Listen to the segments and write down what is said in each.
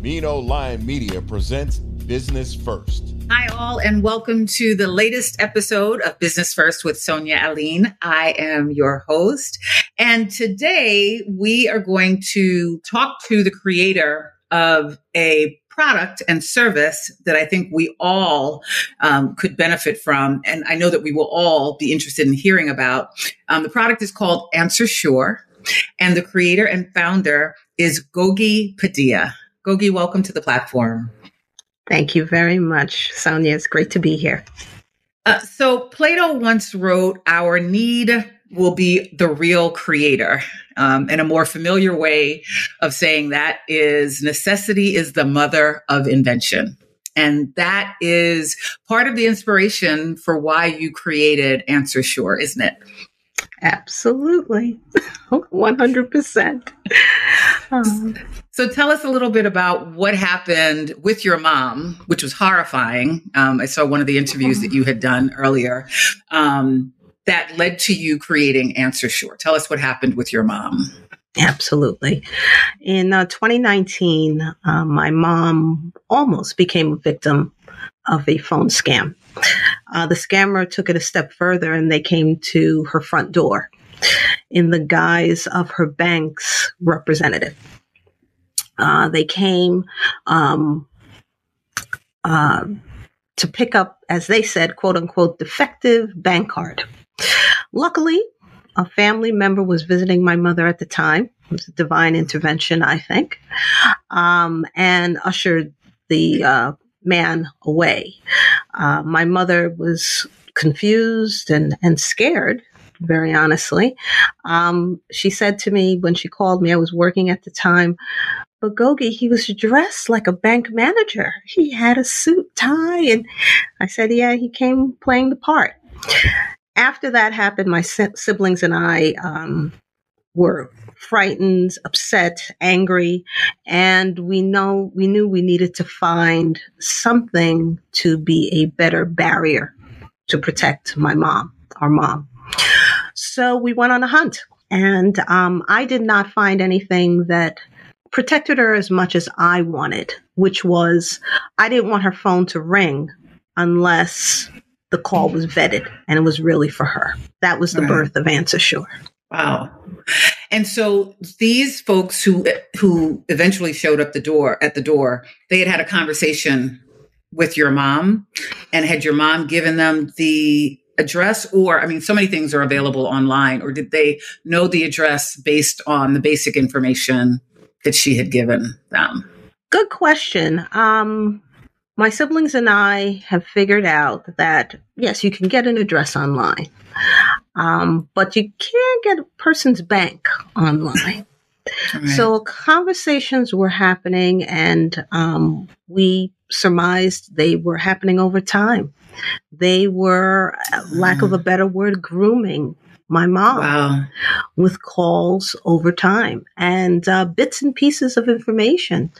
Mino Line Media presents Business First. Hi all, and welcome to the latest episode of Business First with Sonia Aline. I am your host, and today we are going to talk to the creator of a product and service that I think we all could benefit from, and I know that we will all be interested in hearing about. The product is called AnswerSure, and the creator and founder is Gogi Padilla. Gogi, welcome to the platform. Thank you very much, Sonia. It's great to be here. So Plato once wrote, "Our need will be the real creator." And a more familiar way of saying that is, necessity is the mother of invention. And that is part of the inspiration for why you created AnswerSure, isn't it? Absolutely. 100%. So tell us a little bit about what happened with your mom, which was horrifying. I saw one of the interviews that you had done earlier that led to you creating AnswerSure. Tell us what happened with your mom. Absolutely. In 2019, my mom almost became a victim of a phone scam. The scammer took it a step further, and they came to her front door in the guise of her bank's representative. They came to pick up, as they said, quote unquote, defective bank card. Luckily, a family member was visiting my mother at the time. It was a divine intervention, I think, and ushered the man away. My mother was confused and scared, very honestly. She said to me when she called me, I was working at the time, "But Gogi, he was dressed like a bank manager. He had a suit, tie." And I said, "Yeah, he came playing the part." After that happened, my siblings and I were frightened, upset, angry, and we knew we needed to find something to be a better barrier to protect my mom, our mom. So we went on a hunt, and I did not find anything that protected her as much as I wanted, which was, I didn't want her phone to ring unless the call was vetted and it was really for her. That was the birth of AnswerSure. Wow. And so these folks who eventually showed up at the door, they had a conversation with your mom, and had your mom given them the address, or, I mean, so many things are available online, or did they know the address based on the basic information that she had given them? Good question. My siblings and I have figured out that, yes, you can get an address online, but you can't get a person's bank online. Right. So conversations were happening, and we surmised they were happening over time. They were, lack of a better word, grooming my mom with calls over time and bits and pieces of information.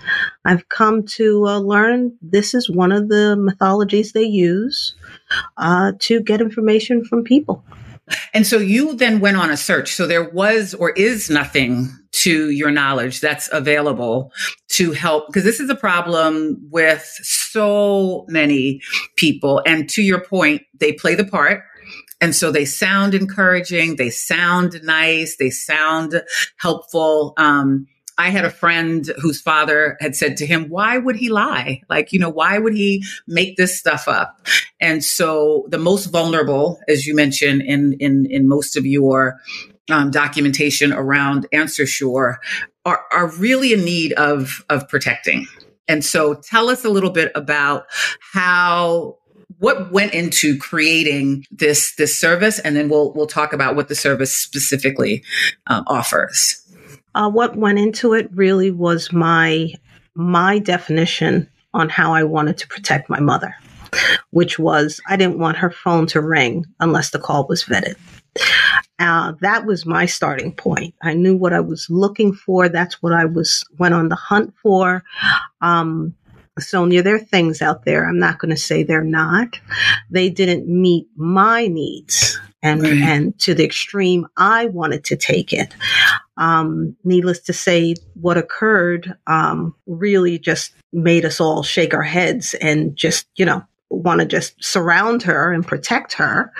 I've come to learn this is one of the methodologies they use to get information from people. And so you then went on a search. So there was or is nothing to your knowledge that's available to help, because this is a problem with so many people. And to your point, they play the part. And so they sound encouraging, they sound nice, they sound helpful. I had a friend whose father had said to him, why would he lie? Like, why would he make this stuff up? And so the most vulnerable, as you mentioned in most of your documentation around AnswerSure, are really in need of protecting. And so tell us a little bit about what went into creating this service, and then we'll talk about what the service specifically offers. What went into it really was my definition on how I wanted to protect my mother, which was I didn't want her phone to ring unless the call was vetted. That was my starting point. I knew what I was looking for. That's what I went on the hunt for. Sonia, there are things out there. I'm not going to say they're not. They didn't meet my needs and to the extreme I wanted to take it. Needless to say, what occurred really just made us all shake our heads and just, want to just surround her and protect her.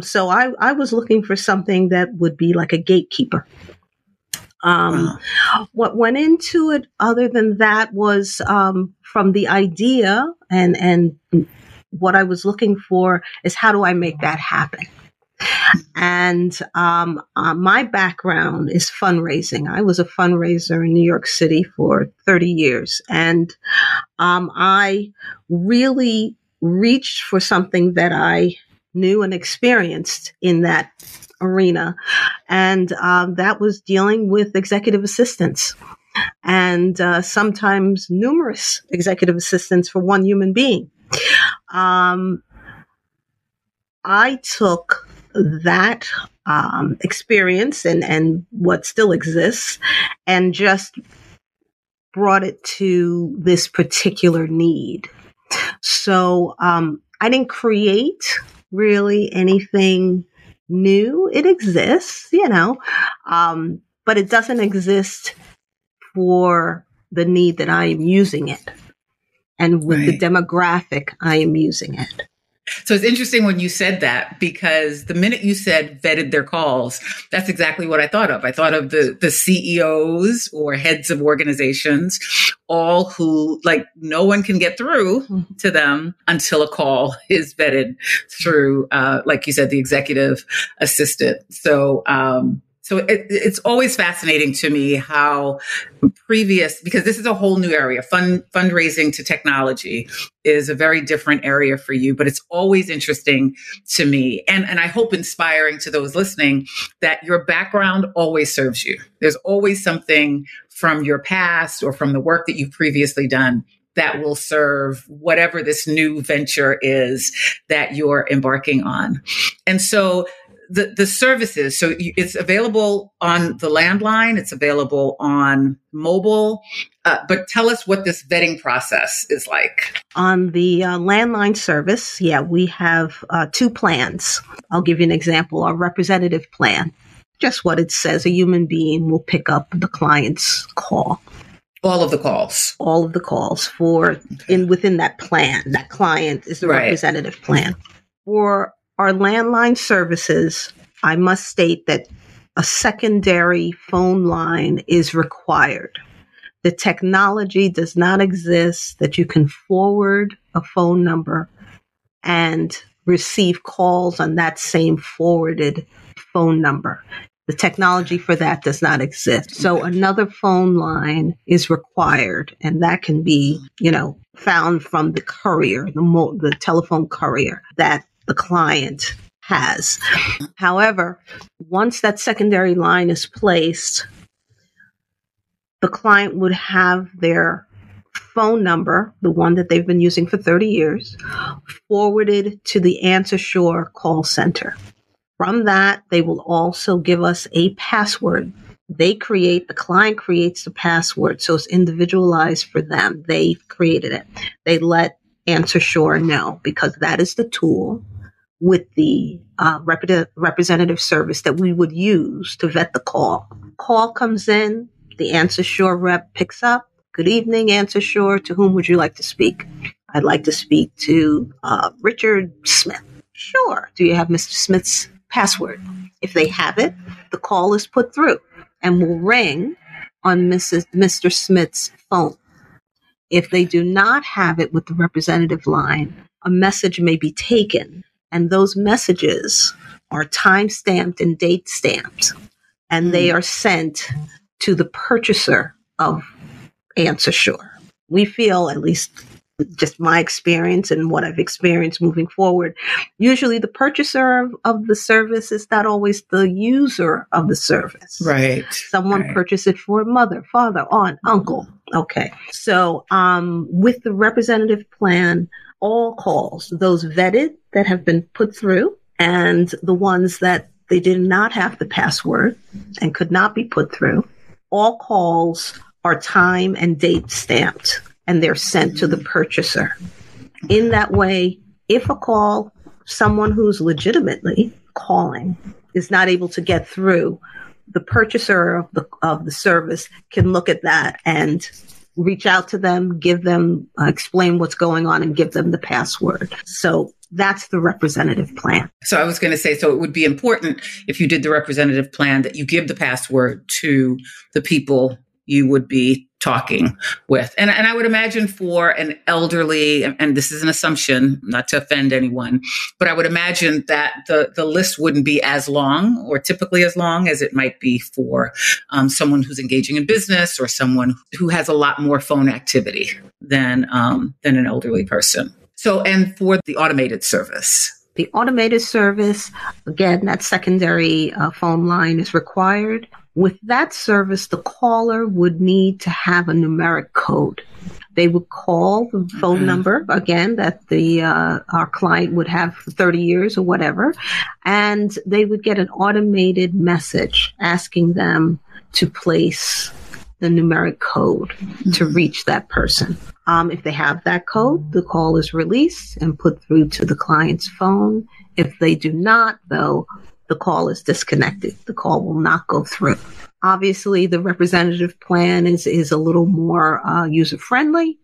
So I was looking for something that would be like a gatekeeper. What went into it other than that was from the idea and what I was looking for is how do I make that happen? And my background is fundraising. I was a fundraiser in New York City for 30 years. And I really reached for something that I knew and experienced in that arena. And that was dealing with executive assistants and sometimes numerous executive assistants for one human being. I took that experience and what still exists and just brought it to this particular need. So I didn't create really anything new. It exists, but it doesn't exist for the need that I am using it and with the demographic I am using it. So it's interesting when you said that, because the minute you said vetted their calls, that's exactly what I thought of. I thought of the CEOs or heads of organizations, all who no one can get through to them until a call is vetted through, like you said, the executive assistant. So, so it's always fascinating to me how because this is a whole new area. Fundraising to technology is a very different area for you, but it's always interesting to me. And I hope inspiring to those listening that your background always serves you. There's always something from your past or from the work that you've previously done that will serve whatever this new venture is that you're embarking on. And so the services, so it's available on the landline, it's available on mobile, but tell us what this vetting process is like. On the landline service, we have two plans. I'll give you an example, our representative plan, just what it says, a human being will pick up the client's call. All of the calls within that plan. That client is the representative plan. For our landline services, I must state that a secondary phone line is required. The technology does not exist that you can forward a phone number and receive calls on that same forwarded phone number. The technology for that does not exist. So another phone line is required, and that can be, found from the courier, the telephone courier that the client has. However, once that secondary line is placed, the client would have their phone number, the one that they've been using for 30 years, forwarded to the AnswerSure call center. From that, they will also give us a password. The client creates the password, so it's individualized for them. They created it. They let AnswerSure know, because that is the tool with the representative service that we would use to vet the call. Call comes in, the AnswerSure rep picks up. Good evening, AnswerSure. To whom would you like to speak? I'd like to speak to Richard Smith. Sure. Do you have Mr. Smith's password? If they have it, the call is put through and will ring on Mr. Smith's phone. If they do not have it with the representative line, a message may be taken, and those messages are time-stamped and date-stamped, and they are sent to the purchaser of AnswerSure. We feel, at least just my experience and what I've experienced moving forward, usually the purchaser of the service is not always the user of the service. Right. Someone purchased it for mother, father, aunt, uncle. Okay. So with the representative plan, all calls, those vetted that have been put through and the ones that they did not have the password and could not be put through, all calls are time and date stamped, and they're sent to the purchaser. In that way, if a call, someone who's legitimately calling is not able to get through, the purchaser of the service can look at that and reach out to them, give them, explain what's going on and give them the password. So that's the representative plan. So I was going to say, so it would be important if you did the representative plan that you give the password to the people you would be talking with. And I would imagine for an elderly, and this is an assumption, not to offend anyone, but I would imagine that the list wouldn't be as long or typically as long as it might be for someone who's engaging in business or someone who has a lot more phone activity than an elderly person. So, and for the automated service. The automated service, again, that secondary phone line is required. With that service, the caller would need to have a numeric code. They would call the phone number, again, that our client would have for 30 years or whatever, and they would get an automated message asking them to place the numeric code to reach that person. If they have that code, the call is released and put through to the client's phone. If they do not, though, the call is disconnected. The call will not go through. Obviously, the representative plan is a little more user-friendly,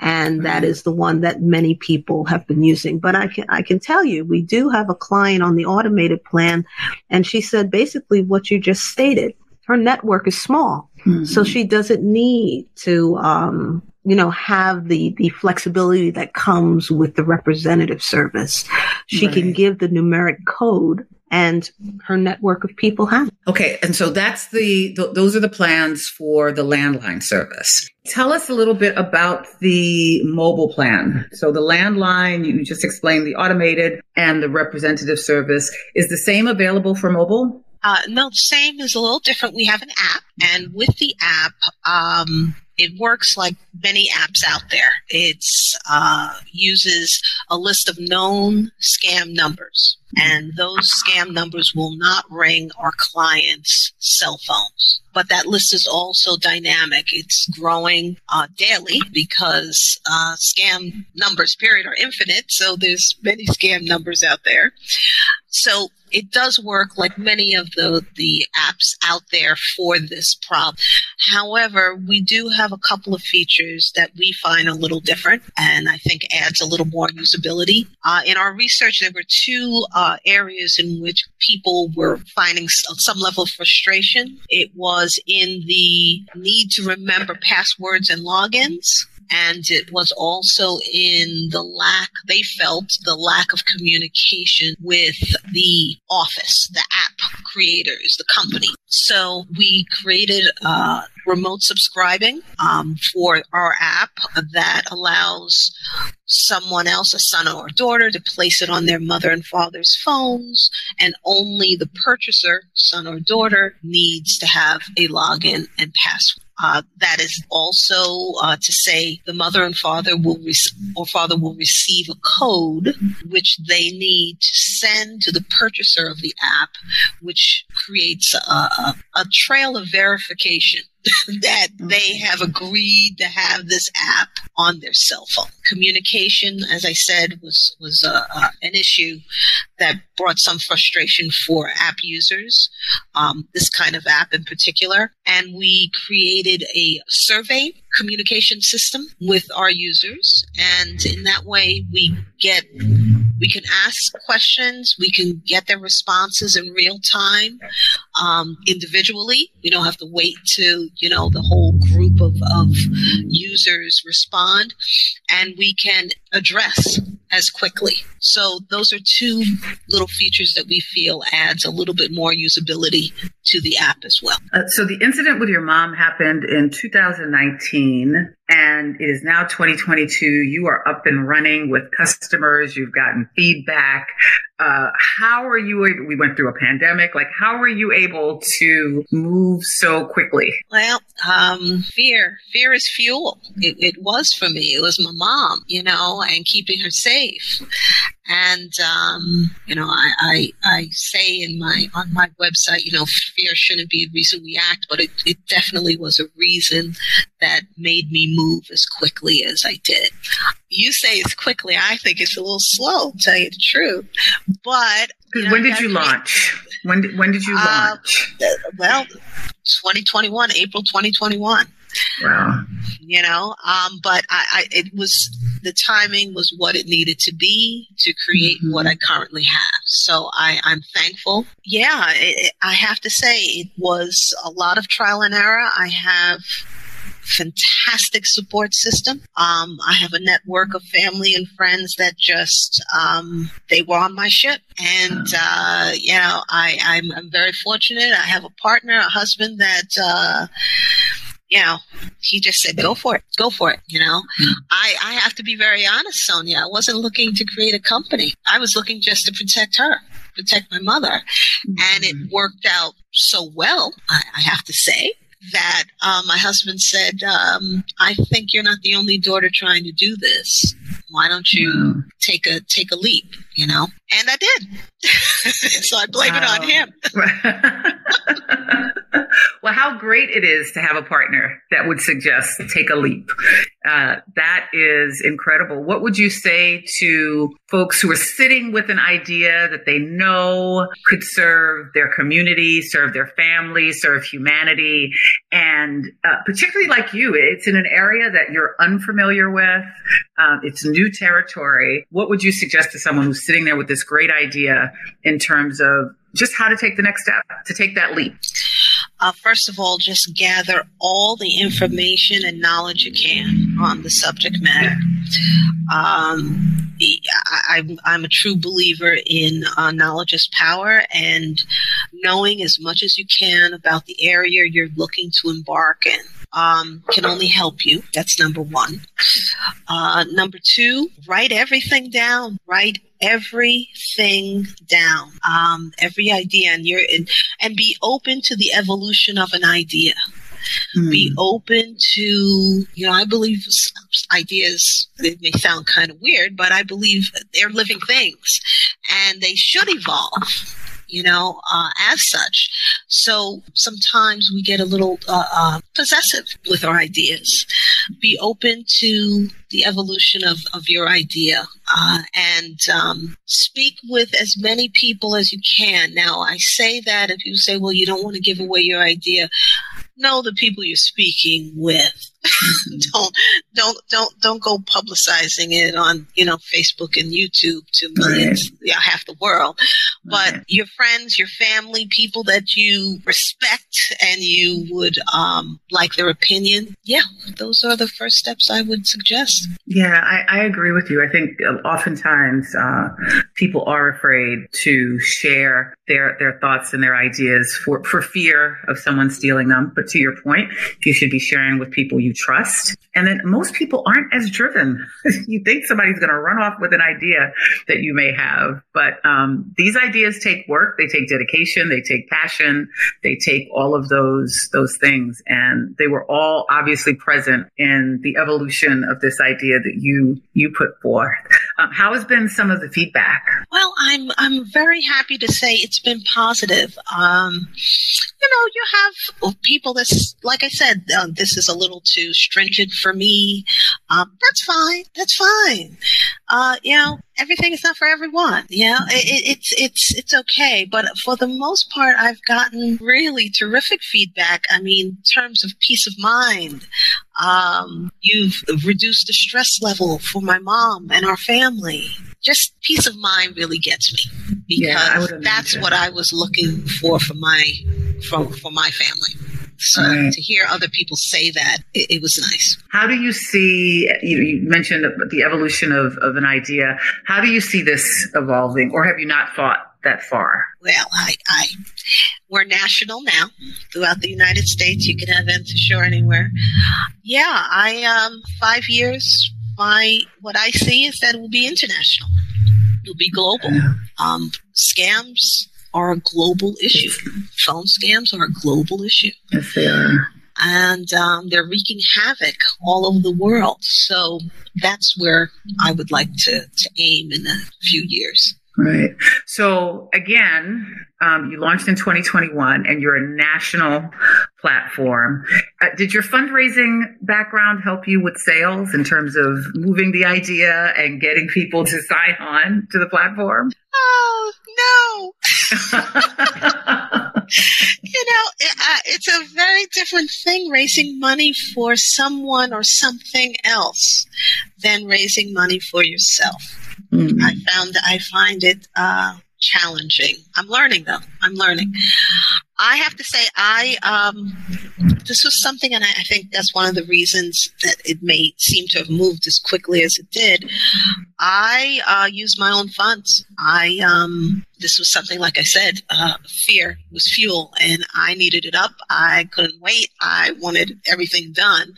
and that is the one that many people have been using. But I can tell you, we do have a client on the automated plan, and she said basically what you just stated. Her network is small, so she doesn't need to have the flexibility that comes with the representative service. She can give the numeric code and her network of people have. Okay. And so that's those are the plans for the landline service. Tell us a little bit about the mobile plan. So the landline, you just explained the automated and the representative service. Is the same available for mobile? No, same is a little different. We have an app, and with the app, it works like many apps out there. It's uses a list of known scam numbers, and those scam numbers will not ring our clients' cell phones. But that list is also dynamic. It's growing daily because scam numbers, period, are infinite, so there's many scam numbers out there. So it does work like many of the apps out there for this problem. However, we do have a couple of features that we find a little different and I think adds a little more usability. In our research, there were two areas in which people were finding some level of frustration. It was in the need to remember passwords and logins. And it was also in the lack of communication with the office, the app creators, the company. So we created remote subscribing for our app that allows someone else, a son or a daughter, to place it on their mother and father's phones, and only the purchaser, son or daughter, needs to have a login and password. That is also to say the mother and father will receive a code which they need to send to the purchaser of the app, which creates a trail of verification that they have agreed to have this app on their cell phone. Communication, as I said, was an issue that brought some frustration for app users, this kind of app in particular. And we created a survey communication system with our users. And in that way, we can ask questions, we can get their responses in real time, individually. We don't have to wait till, the whole group of users respond, and we can address as quickly. So those are two little features that we feel adds a little bit more usability to the app as well. So the incident with your mom happened in 2019, and and it is now 2022. You are up and running with customers. You've gotten feedback. How are you able, we went through a pandemic, like how were you able to move so quickly? Well, fear is fuel. It was for me. It was my mom, and keeping her safe. And, I say on my website, fear shouldn't be the reason we act, but it definitely was a reason that made me move as quickly as I did. You say it's quickly. I think it's a little slow, to tell you the truth. But when did you launch? Well, 2021, April 2021. Wow. But it was, the timing was what it needed to be to create what I currently have. So I'm thankful. Yeah, I have to say it was a lot of trial and error. I have fantastic support system. I have a network of family and friends that just, they were on my ship. And, I'm very fortunate. I have a partner, a husband that, he just said, go for it. I have to be very honest, Sonia. I wasn't looking to create a company. I was looking just to protect her, protect my mother. And it worked out so well, I have to say, that my husband said, I think you're not the only daughter trying to do this. Why don't you take a leap, And I did. So I blame it on him. Well, how great it is to have a partner that would suggest take a leap. That is incredible. What would you say to folks who are sitting with an idea that they know could serve their community, serve their family, serve humanity? And particularly like you, it's in an area that you're unfamiliar with. It's new territory. What would you suggest to someone who's sitting there with this great idea in terms of just how to take the next step, to take that leap? First of all, just gather all the information and knowledge you can on the subject matter. I'm a true believer in knowledge is power, and knowing as much as you can about the area you're looking to embark in can only help you. That's number one. Number two, write everything down. Write everything down, every idea, and be open to the evolution of an idea. Be open to, I believe ideas, they may sound kind of weird, but I believe they're living things and they should evolve, as such. So sometimes we get a little possessive with our ideas. Be open to the evolution of your idea and speak with as many people as you can. Now, I say that if you say, well, you don't want to give away your idea. Know the people you're speaking with. Don't go publicizing it on, Facebook and YouTube to millions, half the world. But your friends, your family, people that you respect and you would like their opinion. Yeah, those are the first steps I would suggest. Yeah, I agree with you. I think oftentimes people are afraid to share their thoughts and their ideas for fear of someone stealing them. But to your point, you should be sharing with people you trust. And then most people aren't as driven. You think somebody's going to run off with an idea that you may have. But these ideas take work. They take dedication. They take passion. They take all of those things. And they were all obviously present in the evolution of this idea that you put forth. How has been some of the feedback? Well, I'm very happy to say it's been positive. You have people that's, like I said, this is a little too stringent for me. That's fine. Everything is not for everyone. It's okay. But for the most part, I've gotten really terrific feedback. I mean, in terms of peace of mind, you've reduced the stress level for my mom and our family. Just peace of mind really gets me, because that's what I was looking for my family. So to hear other people say that, it was nice. How do you see, you mentioned the evolution of an idea. How do you see this evolving, or have you not thought that far? Well, we're national now throughout the United States. You can have AnswerSure anywhere. Yeah, 5 years. What I see is that it will be international. It will be global. Scams are a global issue. Phone scams are a global issue. Yes, they are. And they're wreaking havoc all over the world. So that's where I would like to aim in a few years. Right. So again, you launched in 2021 and you're a national platform. Did your fundraising background help you with sales in terms of moving the idea and getting people to sign on to the platform? Oh, no. It's a very different thing raising money for someone or something else than raising money for yourself. Mm-hmm. I find it challenging. I'm learning, though. I have to say, this was something, and I think that's one of the reasons that it may seem to have moved as quickly as it did. I used my own funds. This was something, like I said, fear was fuel, and I needed it up. I couldn't wait. I wanted everything done.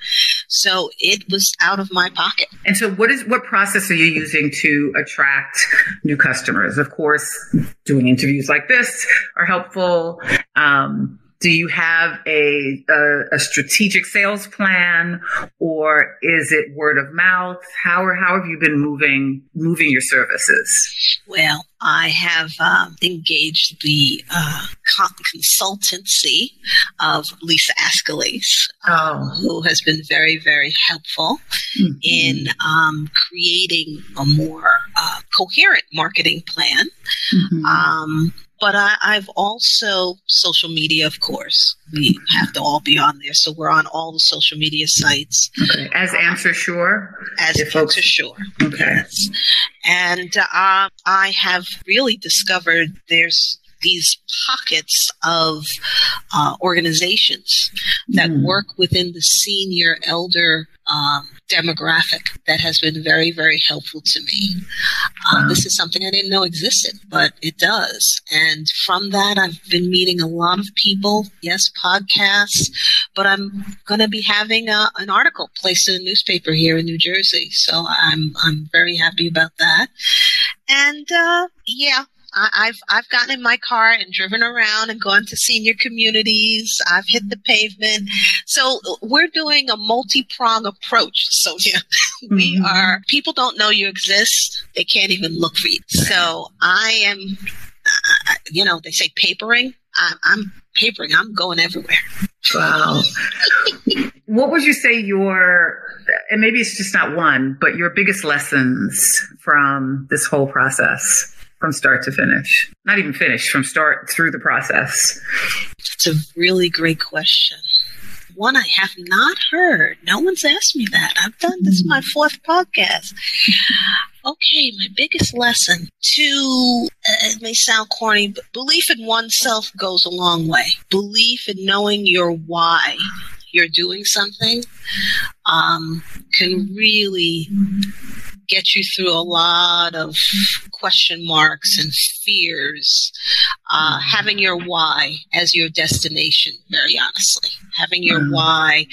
So it was out of my pocket. And so what process are you using to attract new customers? Of course, doing interviews like this are helpful. Do you have a strategic sales plan, or is it word of mouth? How have you been moving your services? Well, I have engaged the consultancy of Lisa Ascolis, who has been very, very helpful in creating a more coherent marketing plan. Mm-hmm. But I've also, social media, of course, we have to all be on there. So we're on all the social media sites. Okay. As AnswerSure? As AnswerSure. Okay. Yes. And I have really discovered there's these pockets of organizations that work within the senior elder demographic that has been very, very helpful to me. This is something I didn't know existed, but it does. And from that, I've been meeting a lot of people, yes, podcasts, but I'm going to be having an article placed in a newspaper here in New Jersey. So I'm very happy about that. And I've gotten in my car and driven around and gone to senior communities. I've hit the pavement. So we're doing a multi-prong approach, Sonia. We are, people don't know you exist. They can't even look for you. So I am, they say papering. I'm papering. I'm going everywhere. Wow. What would you say and maybe it's just not one, but your biggest lessons from this whole process? From start to finish, not even finish, from start through the process? That's a really great question. One I have not heard. No one's asked me that. I've done this my 4th podcast. Okay, my biggest lesson to, it may sound corny, but belief in oneself goes a long way. Belief in knowing your why you're doing something can really get you through a lot of question marks and fears. Having your why as your destination, very honestly. Having your why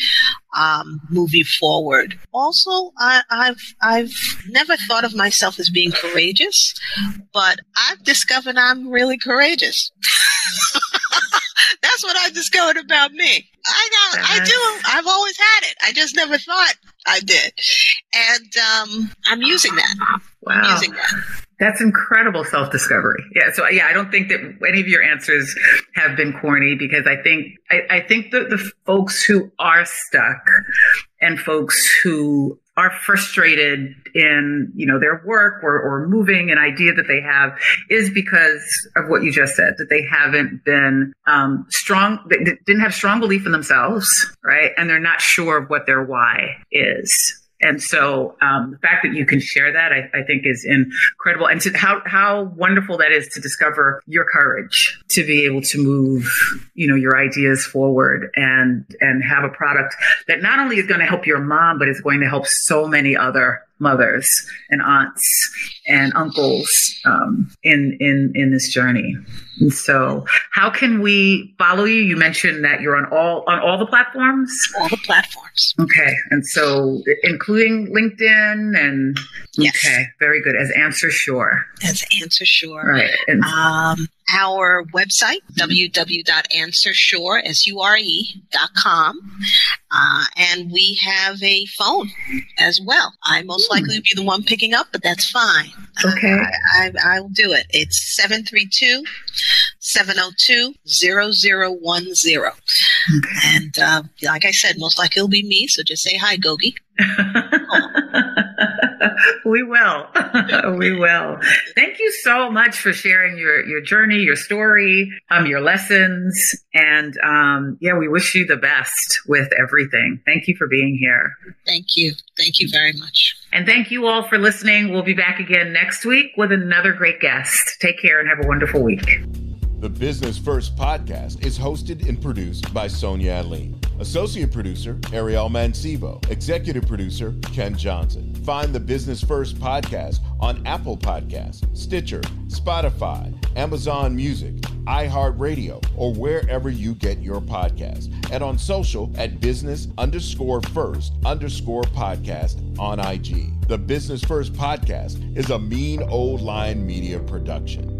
move you forward. Also, I've never thought of myself as being courageous, but I've discovered I'm really courageous. That's what I discovered about me. I've always had it. I just never thought I did. And I'm using that. Wow. I'm using that. That's incredible self-discovery. Yeah. So yeah, I don't think that any of your answers have been corny, because I think that the folks who are stuck and folks who are frustrated in, their work or moving an idea that they have is because of what you just said, that they haven't been they didn't have strong belief in themselves, right? And they're not sure of what their why is. And so the fact that you can share that, I think, is incredible. And how wonderful that is to discover your courage to be able to move, your ideas forward and have a product that not only is going to help your mom, but it's going to help so many other mothers and aunts and uncles in this journey. And so how can we follow you? You mentioned that you're on all the platforms? All the platforms. Okay. And so including LinkedIn and yes. Okay, very good. As AnswerSure. That's AnswerSure. Right. And, our website, www.answersure.com. And we have a phone as well. I most likely would be the one picking up, but that's fine. Okay. I will do it. It's 732-702-0010. Okay. And like I said, most likely it'll be me. So just say hi, Gogi. We will. We will. Thank you so much for sharing your journey, your story, your lessons. And yeah, we wish you the best with everything. Thank you for being here. Thank you. Thank you very much. And thank you all for listening. We'll be back again next week with another great guest. Take care and have a wonderful week. The Business First Podcast is hosted and produced by Sonia Aline. Associate producer, Ariel Mancibo. Executive producer, Ken Johnson. Find the Business First Podcast on Apple Podcasts, Stitcher, Spotify, Amazon Music, iHeartRadio, or wherever you get your podcasts. And on social at business_first_podcast on IG. The Business First Podcast is a Mino Line Media production.